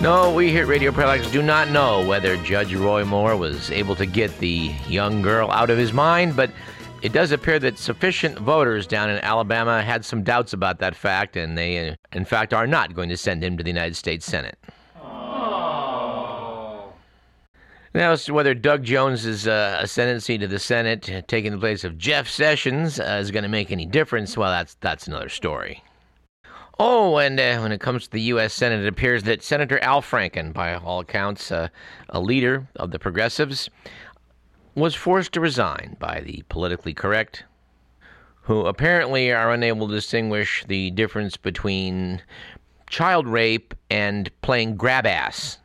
No, we here at Radio Parallax do not know whether Judge Roy Moore was able to get the young girl out of his mind, but it does appear that sufficient voters down in Alabama had some doubts about that fact, and they, in fact, are not going to send him to the United States Senate. Aww. Now, as to whether Doug Jones's ascendancy to the Senate, taking the place of Jeff Sessions, is going to make any difference, well, that's another story. Oh, and when it comes to the U.S. Senate, it appears that Senator Al Franken, by all accounts, a leader of the progressives, was forced to resign by the politically correct, who apparently are unable to distinguish the difference between child rape and playing grab ass.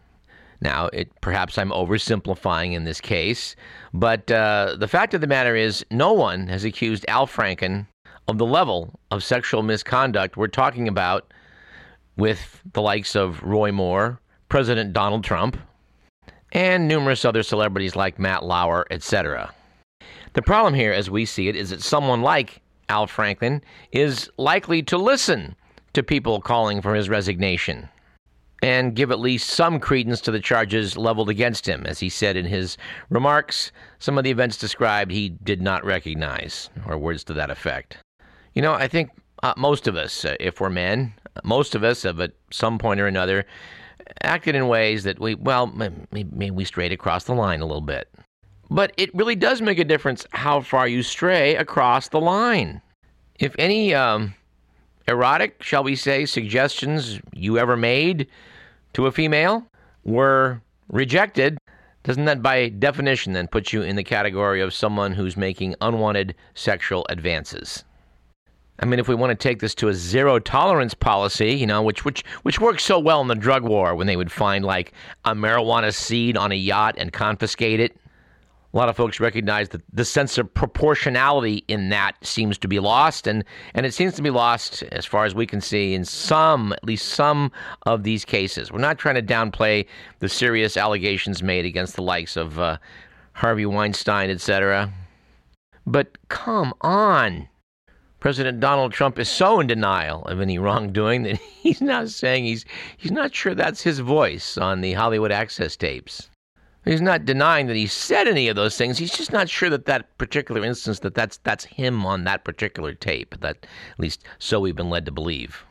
Now, perhaps I'm oversimplifying in this case, but the fact of the matter is no one has accused Al Franken of the level of sexual misconduct we're talking about with the likes of Roy Moore, President Donald Trump, and numerous other celebrities like Matt Lauer, etc. The problem here, as we see it, is that someone like Al Franken is likely to listen to people calling for his resignation and give at least some credence to the charges leveled against him. As he said in his remarks, some of the events described he did not recognize, or words to that effect. You know, I think most of us, if we're men, most of us have at some point or another acted in ways that we strayed across the line a little bit. But it really does make a difference how far you stray across the line. If any erotic, shall we say, suggestions you ever made to a female were rejected, doesn't that by definition then put you in the category of someone who's making unwanted sexual advances? I mean, if we want to take this to a zero-tolerance policy, you know, which worked so well in the drug war when they would find, like, a marijuana seed on a yacht and confiscate it. A lot of folks recognize that the sense of proportionality in that seems to be lost, and it seems to be lost, as far as we can see, in at least some of these cases. We're not trying to downplay the serious allegations made against the likes of Harvey Weinstein, etc. But come on. President Donald Trump is so in denial of any wrongdoing that he's now saying he's not sure that's his voice on the Hollywood access tapes. He's not denying that he said any of those things. He's just not sure that particular instance, that's him on that particular tape. That, at least so we've been led to believe.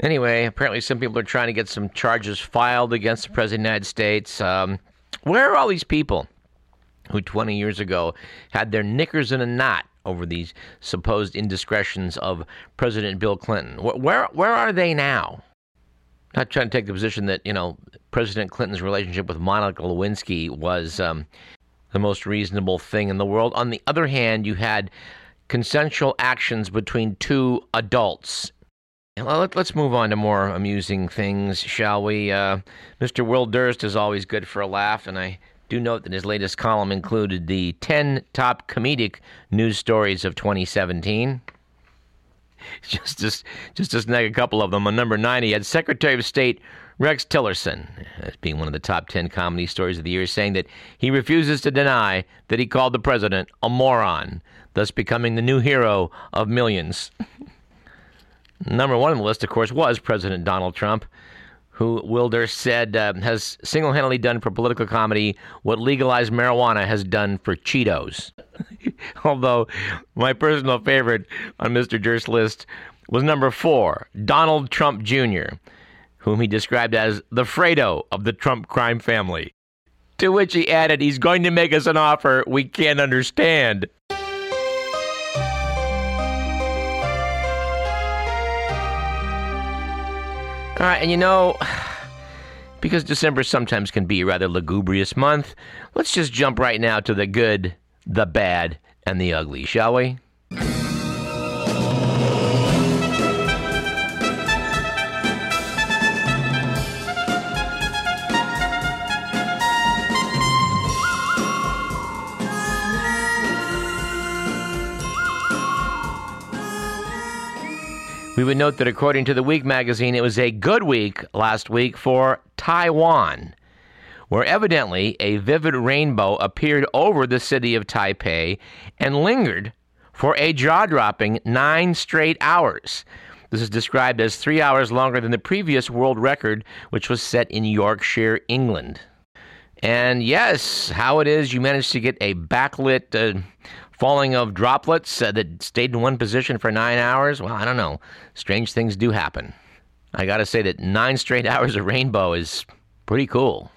Anyway, apparently some people are trying to get some charges filed against the President of the United States. Where are all these people who 20 years ago had their knickers in a knot over these supposed indiscretions of President Bill Clinton? Where are they now? Not trying to take the position that, you know, President Clinton's relationship with Monica Lewinsky was the most reasonable thing in the world. On the other hand, you had consensual actions between two adults. Let's move on to more amusing things, shall we? Mr. Will Durst is always good for a laugh, and I do note that his latest column included the 10 top comedic news stories of 2017. Just to snag a couple of them, on number 9, he had Secretary of State Rex Tillerson as being one of the top 10 comedy stories of the year, saying that he refuses to deny that he called the president a moron, thus becoming the new hero of millions. Number 1 on the list, of course, was President Donald Trump, who Will Durst said has single-handedly done for political comedy what legalized marijuana has done for Cheetos. Although my personal favorite on Mr. Durst's list was number 4, Donald Trump Jr., whom he described as the Fredo of the Trump crime family, to which he added, "He's going to make us an offer we can't understand." All right, and you know, because December sometimes can be a rather lugubrious month, let's just jump right now to the good, the bad, and the ugly, shall we? We would note that according to The Week magazine, it was a good week last week for Taiwan, where evidently a vivid rainbow appeared over the city of Taipei and lingered for a jaw-dropping 9 straight hours. This is described as 3 hours longer than the previous world record, which was set in Yorkshire, England. And yes, how it is you managed to get a backlit falling of droplets that stayed in one position for 9 hours? Well, I don't know. Strange things do happen. I got to say that 9 straight hours of rainbow is pretty cool.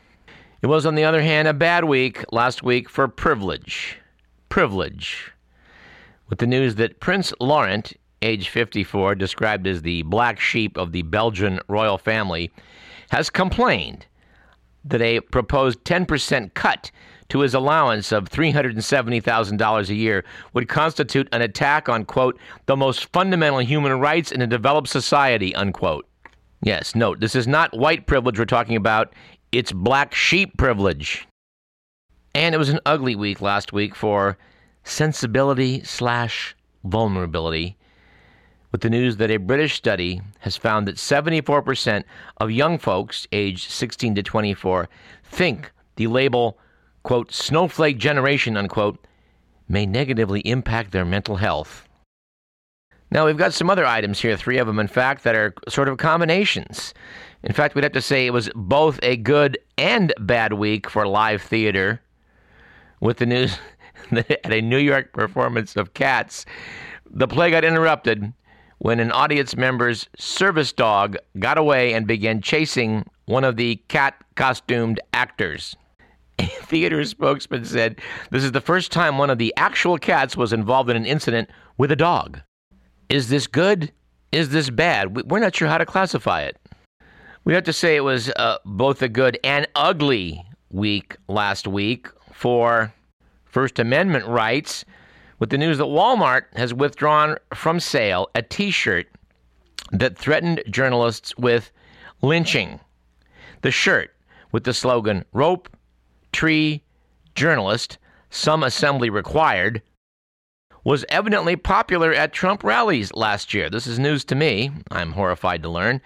It was, on the other hand, a bad week last week for privilege. Privilege. With the news that Prince Laurent, age 54, described as the black sheep of the Belgian royal family, has complained that a proposed 10% cut to his allowance of $370,000 a year would constitute an attack on, quote, the most fundamental human rights in a developed society, unquote. Yes, note, this is not white privilege we're talking about. It's black sheep privilege. And it was an ugly week last week for sensibility/vulnerability, with the news that a British study has found that 74% of young folks aged 16 to 24 think the label, quote, snowflake generation, unquote, may negatively impact their mental health. Now, we've got some other items here, 3 of them, in fact, that are sort of combinations. In fact, we'd have to say it was both a good and bad week for live theater, with the news that at a New York performance of Cats, the play got interrupted when an audience member's service dog got away and began chasing one of the cat-costumed actors. A theater spokesman said, "This is the first time one of the actual cats was involved in an incident with a dog." Is this good? Is this bad? We're not sure how to classify it. We have to say it was both a good and ugly week last week for First Amendment rights, with the news that Walmart has withdrawn from sale a T-shirt that threatened journalists with lynching. The shirt, with the slogan, "Rope, Tree, Journalist, Some Assembly Required," was evidently popular at Trump rallies last year. This is news to me, I'm horrified to learn,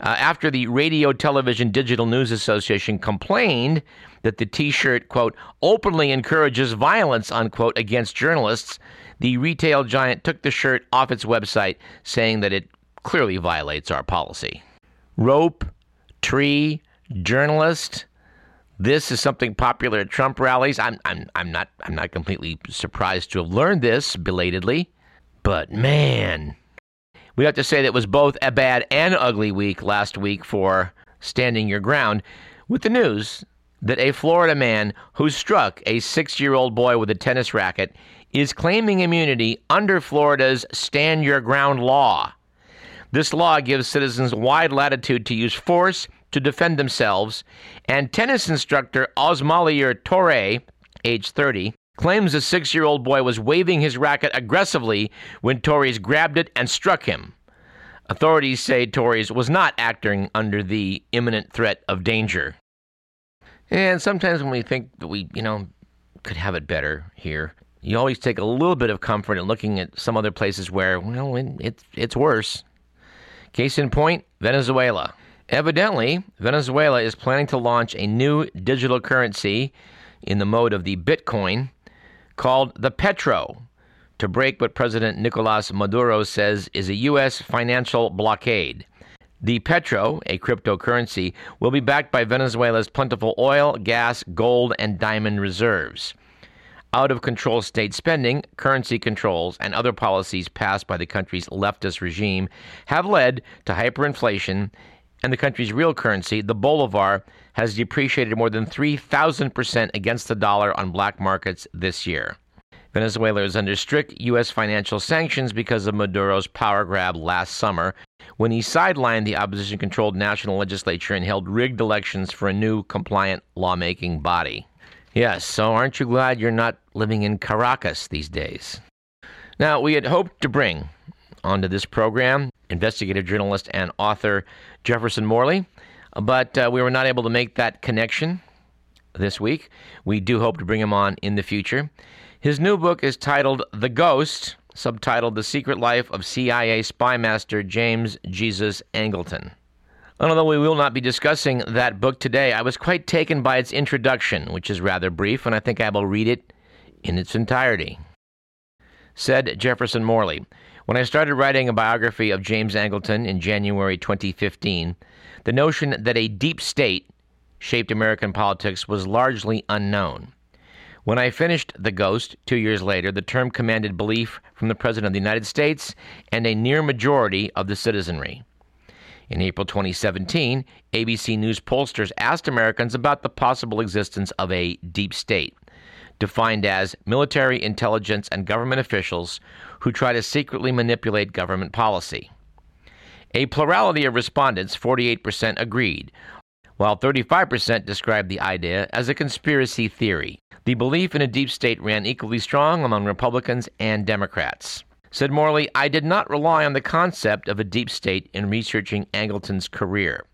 after the Radio Television Digital News Association complained that the T-shirt, quote, openly encourages violence, unquote, against journalists. The retail giant took the shirt off its website, saying that it clearly violates our policy. Rope, tree, journalist. This is something popular at Trump rallies. I'm not completely surprised to have learned this belatedly, but man, we have to say that it was both a bad and ugly week last week for standing your ground, with the news that a Florida man who struck a 6-year-old boy with a tennis racket is claiming immunity under Florida's Stand Your Ground law. This law gives citizens wide latitude to use force to defend themselves, and tennis instructor Osmalier Torre, age 30, claims a 6-year-old boy was waving his racket aggressively when Torres grabbed it and struck him. Authorities say Torres was not acting under the imminent threat of danger. And sometimes when we think that we, could have it better here, you always take a little bit of comfort in looking at some other places where, it's worse. Case in point, Venezuela. Evidently, Venezuela is planning to launch a new digital currency in the mode of the Bitcoin called the Petro, to break what President Nicolas Maduro says is a U.S. financial blockade. The Petro, a cryptocurrency, will be backed by Venezuela's plentiful oil, gas, gold, and diamond reserves. Out-of-control state spending, currency controls, and other policies passed by the country's leftist regime have led to hyperinflation, and the country's real currency, the bolivar, has depreciated more than 3,000% against the dollar on black markets this year. Venezuela is under strict U.S. financial sanctions because of Maduro's power grab last summer, when he sidelined the opposition-controlled national legislature and held rigged elections for a new, compliant lawmaking body. Yes, so aren't you glad you're not living in Caracas these days? Now, we had hoped to bring onto this program investigative journalist and author Jefferson Morley, but we were not able to make that connection this week. We do hope to bring him on in the future. His new book is titled The Ghost, subtitled The Secret Life of CIA Spy Master James Jesus Angleton. Although we will not be discussing that book today, I was quite taken by its introduction, which is rather brief, and I think I will read it in its entirety. Said Jefferson Morley, "When I started writing a biography of James Angleton in January 2015, the notion that a deep state shaped American politics was largely unknown. When I finished The Ghost 2 years later, the term commanded belief from the President of the United States and a near majority of the citizenry." In April 2017, ABC News pollsters asked Americans about the possible existence of a deep state, defined as military, intelligence, and government officials who try to secretly manipulate government policy. A plurality of respondents, 48%, agreed, while 35% described the idea as a conspiracy theory. The belief in a deep state ran equally strong among Republicans and Democrats. Said Morley, "I did not rely on the concept of a deep state in researching Angleton's career,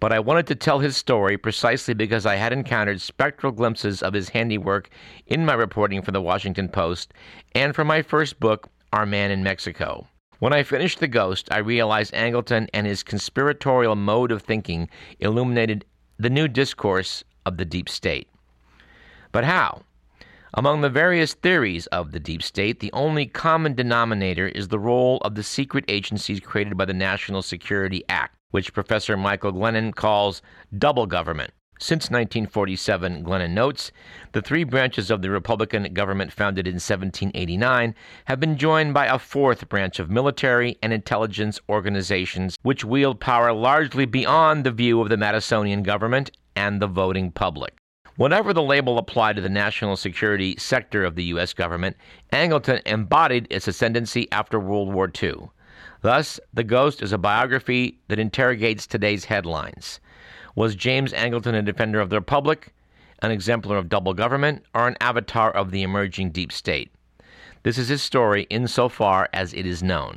but I wanted to tell his story precisely because I had encountered spectral glimpses of his handiwork in my reporting for The Washington Post and for my first book, Our Man in Mexico. When I finished The Ghost, I realized Angleton and his conspiratorial mode of thinking illuminated the new discourse of the deep state." But how? Among the various theories of the deep state, the only common denominator is the role of the secret agencies created by the National Security Act, which Professor Michael Glennon calls double government. Since 1947, Glennon notes, the three branches of the Republican government founded in 1789 have been joined by a fourth branch of military and intelligence organizations, which wield power largely beyond the view of the Madisonian government and the voting public. Whatever the label applied to the national security sector of the U.S. government, Angleton embodied its ascendancy after World War II. Thus, The Ghost is a biography that interrogates today's headlines. Was James Angleton a defender of the Republic, an exemplar of double government, or an avatar of the emerging deep state? This is his story insofar as it is known.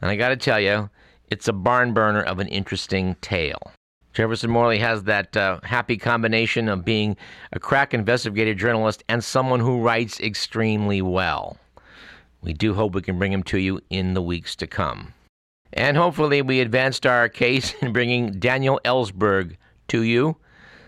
And I gotta tell you, it's a barn burner of an interesting tale. Jefferson Morley has that happy combination of being a crack investigative journalist and someone who writes extremely well. We do hope we can bring him to you in the weeks to come. And hopefully we advanced our case in bringing Daniel Ellsberg to you,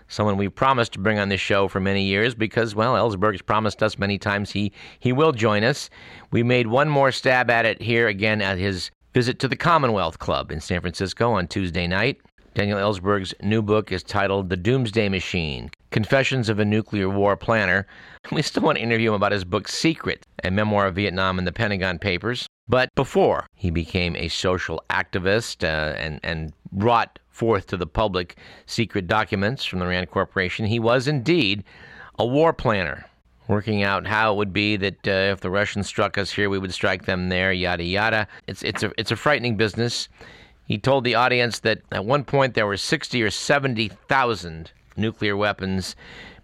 someone we promised to bring on this show for many years because, well, Ellsberg has promised us many times he will join us. We made one more stab at it here again at his visit to the Commonwealth Club in San Francisco on Tuesday night. Daniel Ellsberg's new book is titled The Doomsday Machine, Confessions of a Nuclear War Planner. We still want to interview him about his book Secret, a memoir of Vietnam and the Pentagon Papers. But before he became a social activist and brought forth to the public secret documents from the Rand Corporation, he was indeed a war planner, working out how it would be that if the Russians struck us here, we would strike them there, yada, yada. It's a frightening business. He told the audience that at one point there were 60 or 70,000 nuclear weapons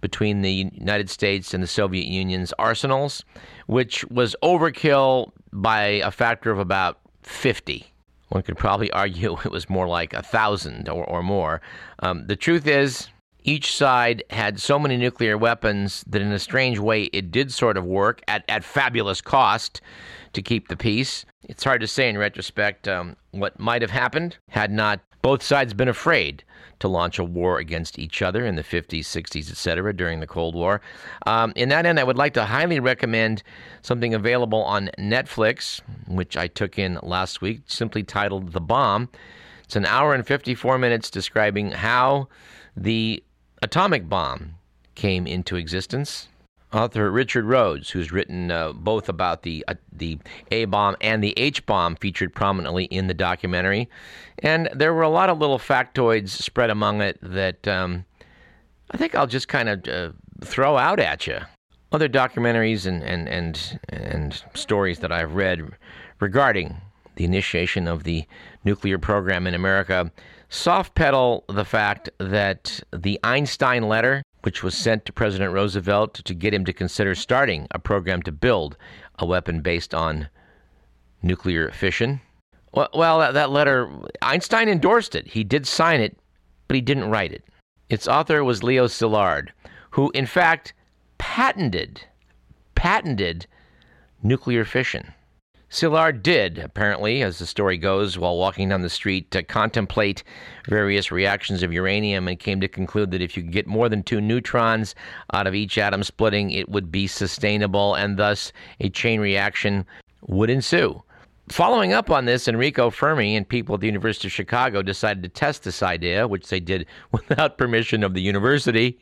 between the United States and the Soviet Union's arsenals, which was overkill by a factor of about 50. One could probably argue it was more like 1,000 or more. The truth is, each side had so many nuclear weapons that in a strange way it did sort of work at fabulous cost to keep the peace. It's hard to say in retrospect what might have happened had not both sides been afraid to launch a war against each other in the 50s, 60s, etc. during the Cold War. In that end, I would like to highly recommend something available on Netflix, which I took in last week, simply titled The Bomb. It's an hour and 54 minutes describing how the atomic bomb came into existence. Author Richard Rhodes, who's written both about the A-bomb and the H-bomb, featured prominently in the documentary. And there were a lot of little factoids spread among it that I think I'll just kind of throw out at you. Other documentaries and stories that I've read regarding the initiation of the nuclear program in America soft pedal the fact that the Einstein letter, which was sent to President Roosevelt to get him to consider starting a program to build a weapon based on nuclear fission. Well, that letter, Einstein endorsed it. He did sign it, but he didn't write it. Its author was Leo Szilard, who in fact patented nuclear fission. Szilard did, apparently, as the story goes, while walking down the street, to contemplate various reactions of uranium and came to conclude that if you could get more than 2 neutrons out of each atom splitting, it would be sustainable, and thus a chain reaction would ensue. Following up on this, Enrico Fermi and people at the University of Chicago decided to test this idea, which they did without permission of the university.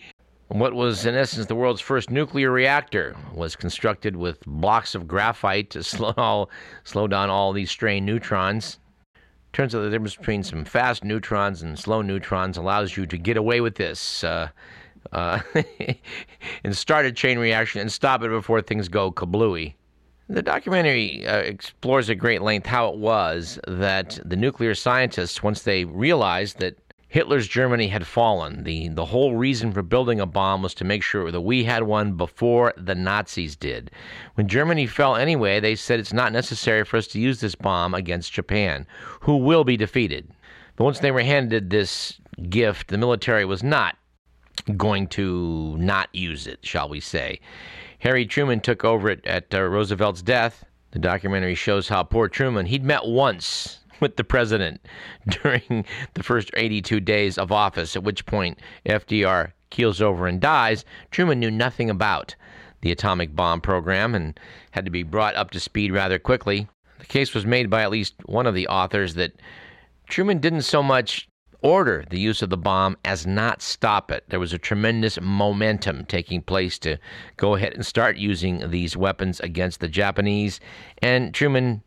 What was, in essence, the world's first nuclear reactor was constructed with blocks of graphite to slow down all these stray neutrons. Turns out the difference between some fast neutrons and slow neutrons allows you to get away with this and start a chain reaction and stop it before things go kablooey. The documentary explores at great length how it was that the nuclear scientists, once they realized that Hitler's Germany had fallen, the whole reason for building a bomb was to make sure that we had one before the Nazis did. When Germany fell anyway, they said it's not necessary for us to use this bomb against Japan, who will be defeated. But once they were handed this gift, the military was not going to not use it, shall we say. Harry Truman took over it at Roosevelt's death. The documentary shows how poor Truman, he'd met once with the president during the first 82 days of office, at which point FDR keels over and dies. Truman knew nothing about the atomic bomb program and had to be brought up to speed rather quickly. The case was made by at least one of the authors that Truman didn't so much order the use of the bomb as not stop it. There was a tremendous momentum taking place to go ahead and start using these weapons against the Japanese, and Truman,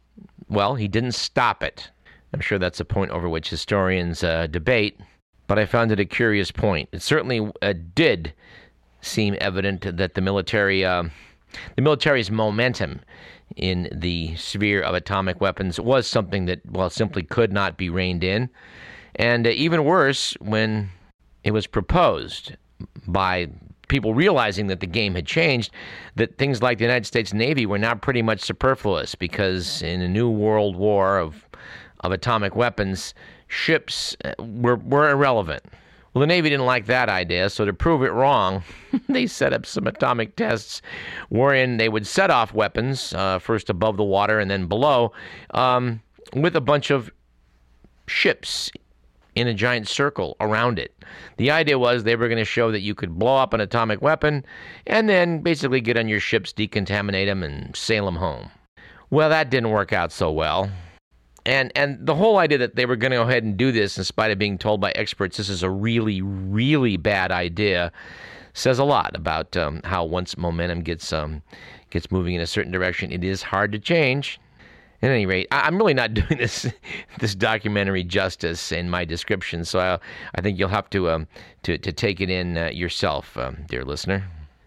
well, he didn't stop it. I'm sure that's a point over which historians debate, but I found it a curious point. It certainly did seem evident that the military's momentum in the sphere of atomic weapons was something that, well, simply could not be reined in. And even worse, when it was proposed by people realizing that the game had changed, that things like the United States Navy were now pretty much superfluous, because in a new world war of atomic weapons, ships were irrelevant. Well, the Navy didn't like that idea, so to prove it wrong, they set up some atomic tests wherein they would set off weapons, first above the water and then below, with a bunch of ships in a giant circle around it. The idea was they were going to show that you could blow up an atomic weapon and then basically get on your ships, decontaminate them, and sail them home. Well, that didn't work out so well. And the whole idea that they were going to go ahead and do this, in spite of being told by experts this is a really, really bad idea, says a lot about how once momentum gets moving in a certain direction, it is hard to change. At any rate, I'm really not doing this documentary justice in my description, so I think you'll have to take it in yourself, dear listener.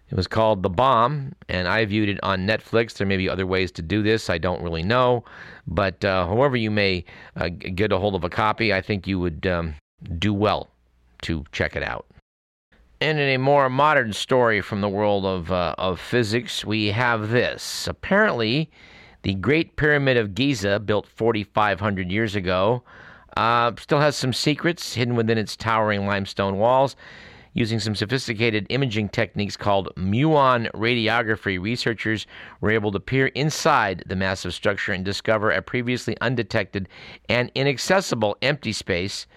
It was called The Bomb, and I viewed it on Netflix. There may be other ways to do this. I don't really know, but however you may get a hold of a copy, I think you would do well to check it out. And in a more modern story from the world of physics, we have this. Apparently, the Great Pyramid of Giza, built 4,500 years ago, still has some secrets hidden within its towering limestone walls. Using some sophisticated imaging techniques called muon radiography, researchers were able to peer inside the massive structure and discover a previously undetected and inaccessible empty space,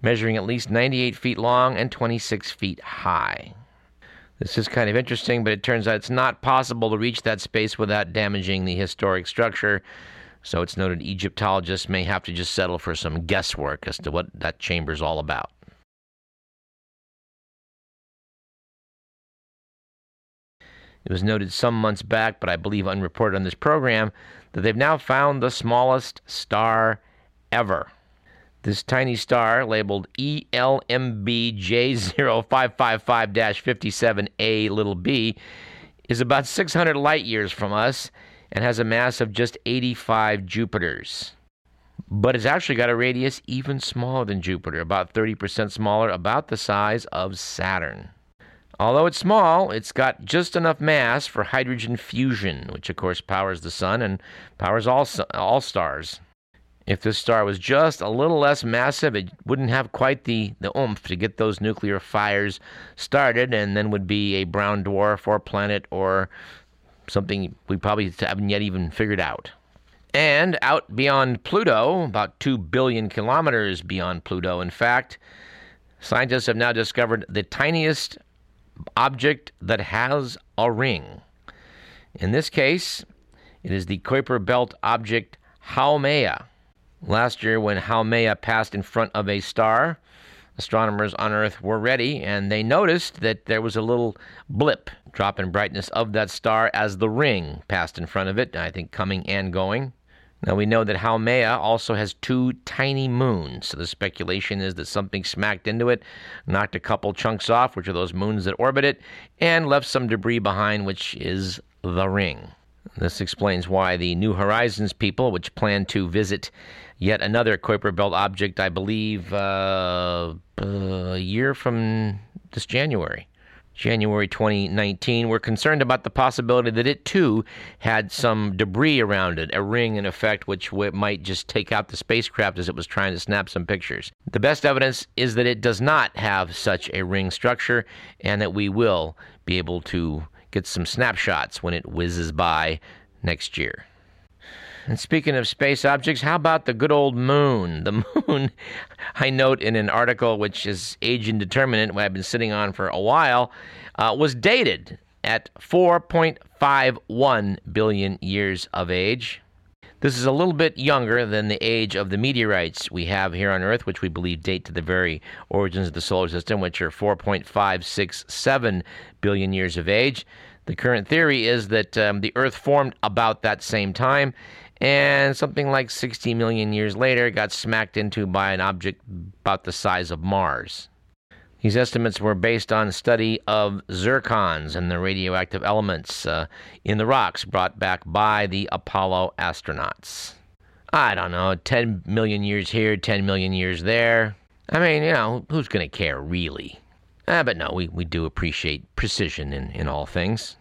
measuring at least 98 feet long and 26 feet high. This is kind of interesting, but it turns out it's not possible to reach that space without damaging the historic structure. So it's noted Egyptologists may have to just settle for some guesswork as to what that chamber's all about. It was noted some months back, but I believe unreported on this program, that they've now found the smallest star ever. This tiny star, labeled ELMB J0555-57A b, is about 600 light-years from us and has a mass of just 85 Jupiters. But it's actually got a radius even smaller than Jupiter, about 30% smaller, about the size of Saturn. Although it's small, it's got just enough mass for hydrogen fusion, which of course powers the sun and powers all stars. If this star was just a little less massive, it wouldn't have quite the oomph to get those nuclear fires started, and then would be a brown dwarf or planet or something we probably haven't yet even figured out. And out beyond Pluto, about 2 billion kilometers beyond Pluto, in fact, scientists have now discovered the tiniest object that has a ring. In this case, it is the Kuiper Belt object Haumea. Last year, when Haumea passed in front of a star, astronomers on Earth were ready, and they noticed that there was a little blip, drop in brightness of that star as the ring passed in front of it, I think coming and going. Now, we know that Haumea also has 2 tiny moons, so the speculation is that something smacked into it, knocked a couple chunks off, which are those moons that orbit it, and left some debris behind, which is the ring. This explains why the New Horizons people, which plan to visit yet another Kuiper Belt object, I believe, a year from this January 2019, were concerned about the possibility that it, too, had some debris around it, a ring, in effect, which might just take out the spacecraft as it was trying to snap some pictures. The best evidence is that it does not have such a ring structure, and that we will be able to get some snapshots when it whizzes by next year. And speaking of space objects, how about the good old moon? The moon, I note in an article which is age indeterminate, what I've been sitting on for a while, was dated at 4.51 billion years of age. This is a little bit younger than the age of the meteorites we have here on Earth, which we believe date to the very origins of the solar system, which are 4.567 billion years of age. The current theory is that the Earth formed about that same time, and something like 60 million years later got smacked into by an object about the size of Mars. These estimates were based on study of zircons and the radioactive elements in the rocks brought back by the Apollo astronauts. I don't know, 10 million years here, 10 million years there. I mean, you know, who's going to care, really? But no, we do appreciate precision in all things.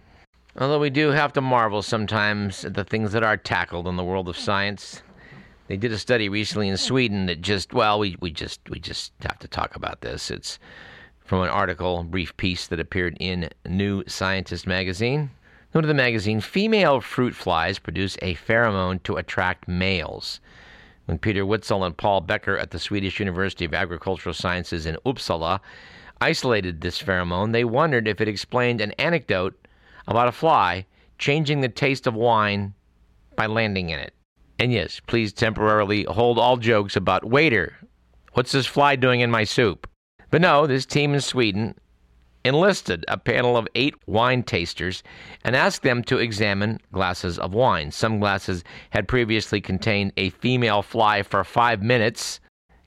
Although we do have to marvel sometimes at the things that are tackled in the world of science. They did a study recently in Sweden that just, well, we just have to talk about this. It's from an article, brief piece that appeared in New Scientist magazine. Note of the magazine, female fruit flies produce a pheromone to attract males. When Peter Witzel and Paul Becker at the Swedish University of Agricultural Sciences in Uppsala isolated this pheromone, they wondered if it explained an anecdote about a fly changing the taste of wine by landing in it. And yes, please temporarily hold all jokes about, waiter, what's this fly doing in my soup? But no, this team in Sweden enlisted a panel of 8 wine tasters and asked them to examine glasses of wine. Some glasses had previously contained a female fly for 5 minutes.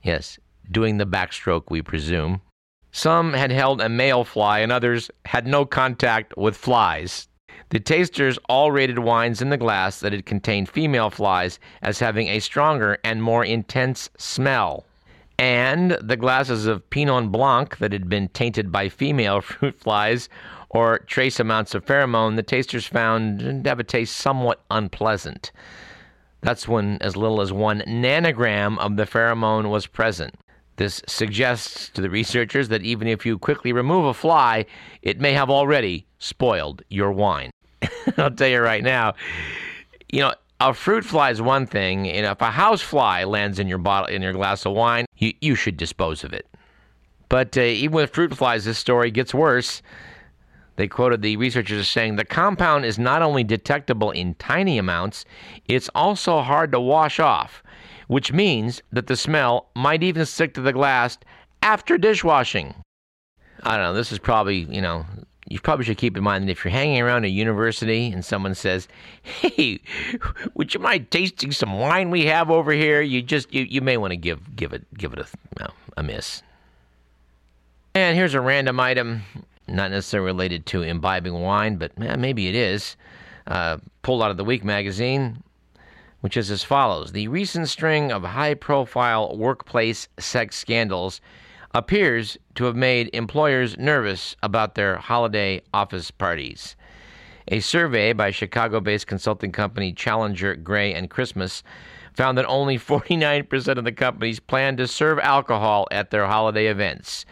Yes, doing the backstroke, we presume. Some had held a male fly and others had no contact with flies. The tasters all rated wines in the glass that had contained female flies as having a stronger and more intense smell. And the glasses of Pinot Blanc that had been tainted by female fruit flies or trace amounts of pheromone, the tasters found didn't have a taste somewhat unpleasant. That's when as little as 1 nanogram of the pheromone was present. This suggests to the researchers that even if you quickly remove a fly, it may have already spoiled your wine. I'll tell you right now, you know, a fruit fly is one thing. You know, if a house fly lands in your bottle, in your glass of wine, you should dispose of it. But even with fruit flies, this story gets worse. They quoted the researchers as saying, the compound is not only detectable in tiny amounts, it's also hard to wash off, which means that the smell might even stick to the glass after dishwashing. I don't know, this is probably, you know, you probably should keep in mind that if you're hanging around a university and someone says, hey, would you mind tasting some wine we have over here? You may want to give it a miss. And here's a random item, not necessarily related to imbibing wine, but maybe it is, pulled out of the Week magazine, which is as follows. The recent string of high-profile workplace sex scandals appears to have made employers nervous about their holiday office parties. A survey by Chicago-based consulting company Challenger, Gray & Christmas found that only 49% of the companies plan to serve alcohol at their holiday events.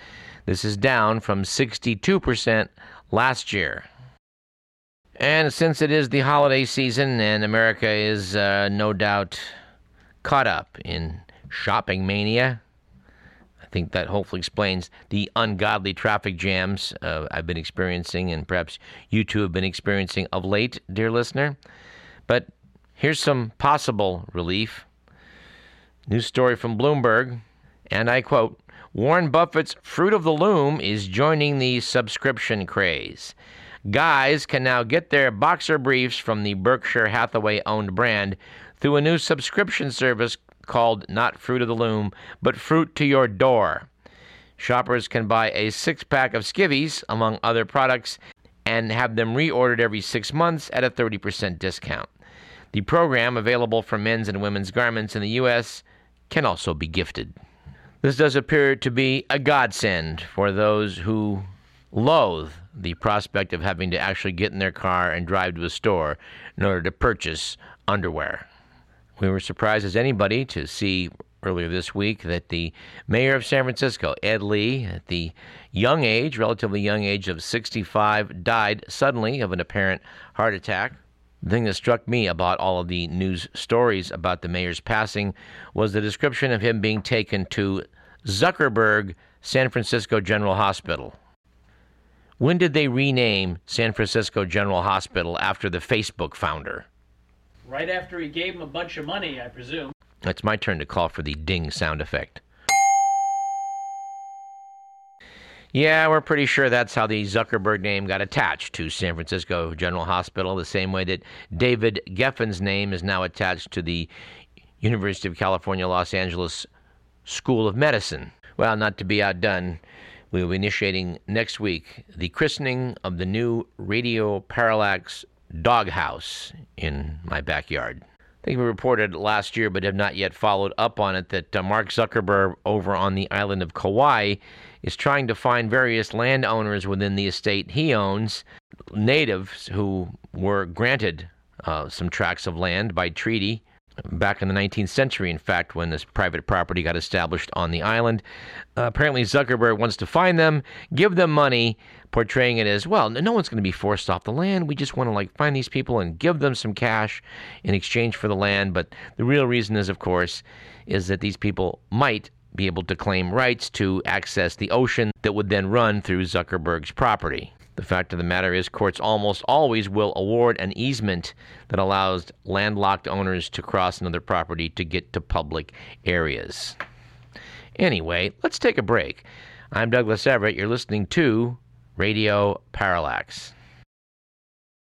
This is down from 62% last year. And since it is the holiday season and America is no doubt caught up in shopping mania, I think that hopefully explains the ungodly traffic jams I've been experiencing, and perhaps you two have been experiencing of late, dear listener. But here's some possible relief. News story from Bloomberg, and I quote, Warren Buffett's Fruit of the Loom is joining the subscription craze. Guys can now get their boxer briefs from the Berkshire Hathaway-owned brand through a new subscription service called not Fruit of the Loom, but Fruit to Your Door. Shoppers can buy a six-pack of skivvies, among other products, and have them reordered every 6 months at a 30% discount. The program, available for men's and women's garments in the U.S., can also be gifted. This does appear to be a godsend for those who loathe the prospect of having to actually get in their car and drive to a store in order to purchase underwear. We were surprised as anybody to see earlier this week that the mayor of San Francisco, Ed Lee, at the young age, relatively young age of 65, died suddenly of an apparent heart attack. The thing that struck me about all of the news stories about the mayor's passing was the description of him being taken to Zuckerberg San Francisco General Hospital. When did they rename San Francisco General Hospital after the Facebook founder? Right after he gave him a bunch of money, I presume. It's my turn to call for the ding sound effect. Yeah, we're pretty sure that's how the Zuckerberg name got attached to San Francisco General Hospital, the same way that David Geffen's name is now attached to the University of California, Los Angeles School of Medicine. Well, not to be outdone, we will be initiating next week the christening of the new Radio Parallax doghouse in my backyard. I think we reported last year, but have not yet followed up on it, that Mark Zuckerberg over on the island of Kauai is trying to find various landowners within the estate he owns, natives who were granted some tracts of land by treaty back in the 19th century, in fact, when this private property got established on the island. Apparently Zuckerberg wants to find them, give them money, portraying it as, well, no one's going to be forced off the land. We just want to find these people and give them some cash in exchange for the land. But the real reason is, of course, is that these people might be able to claim rights to access the ocean that would then run through Zuckerberg's property. The fact of the matter is courts almost always will award an easement that allows landlocked owners to cross another property to get to public areas. Anyway, let's take a break. I'm Douglas Everett. You're listening to Radio Parallax.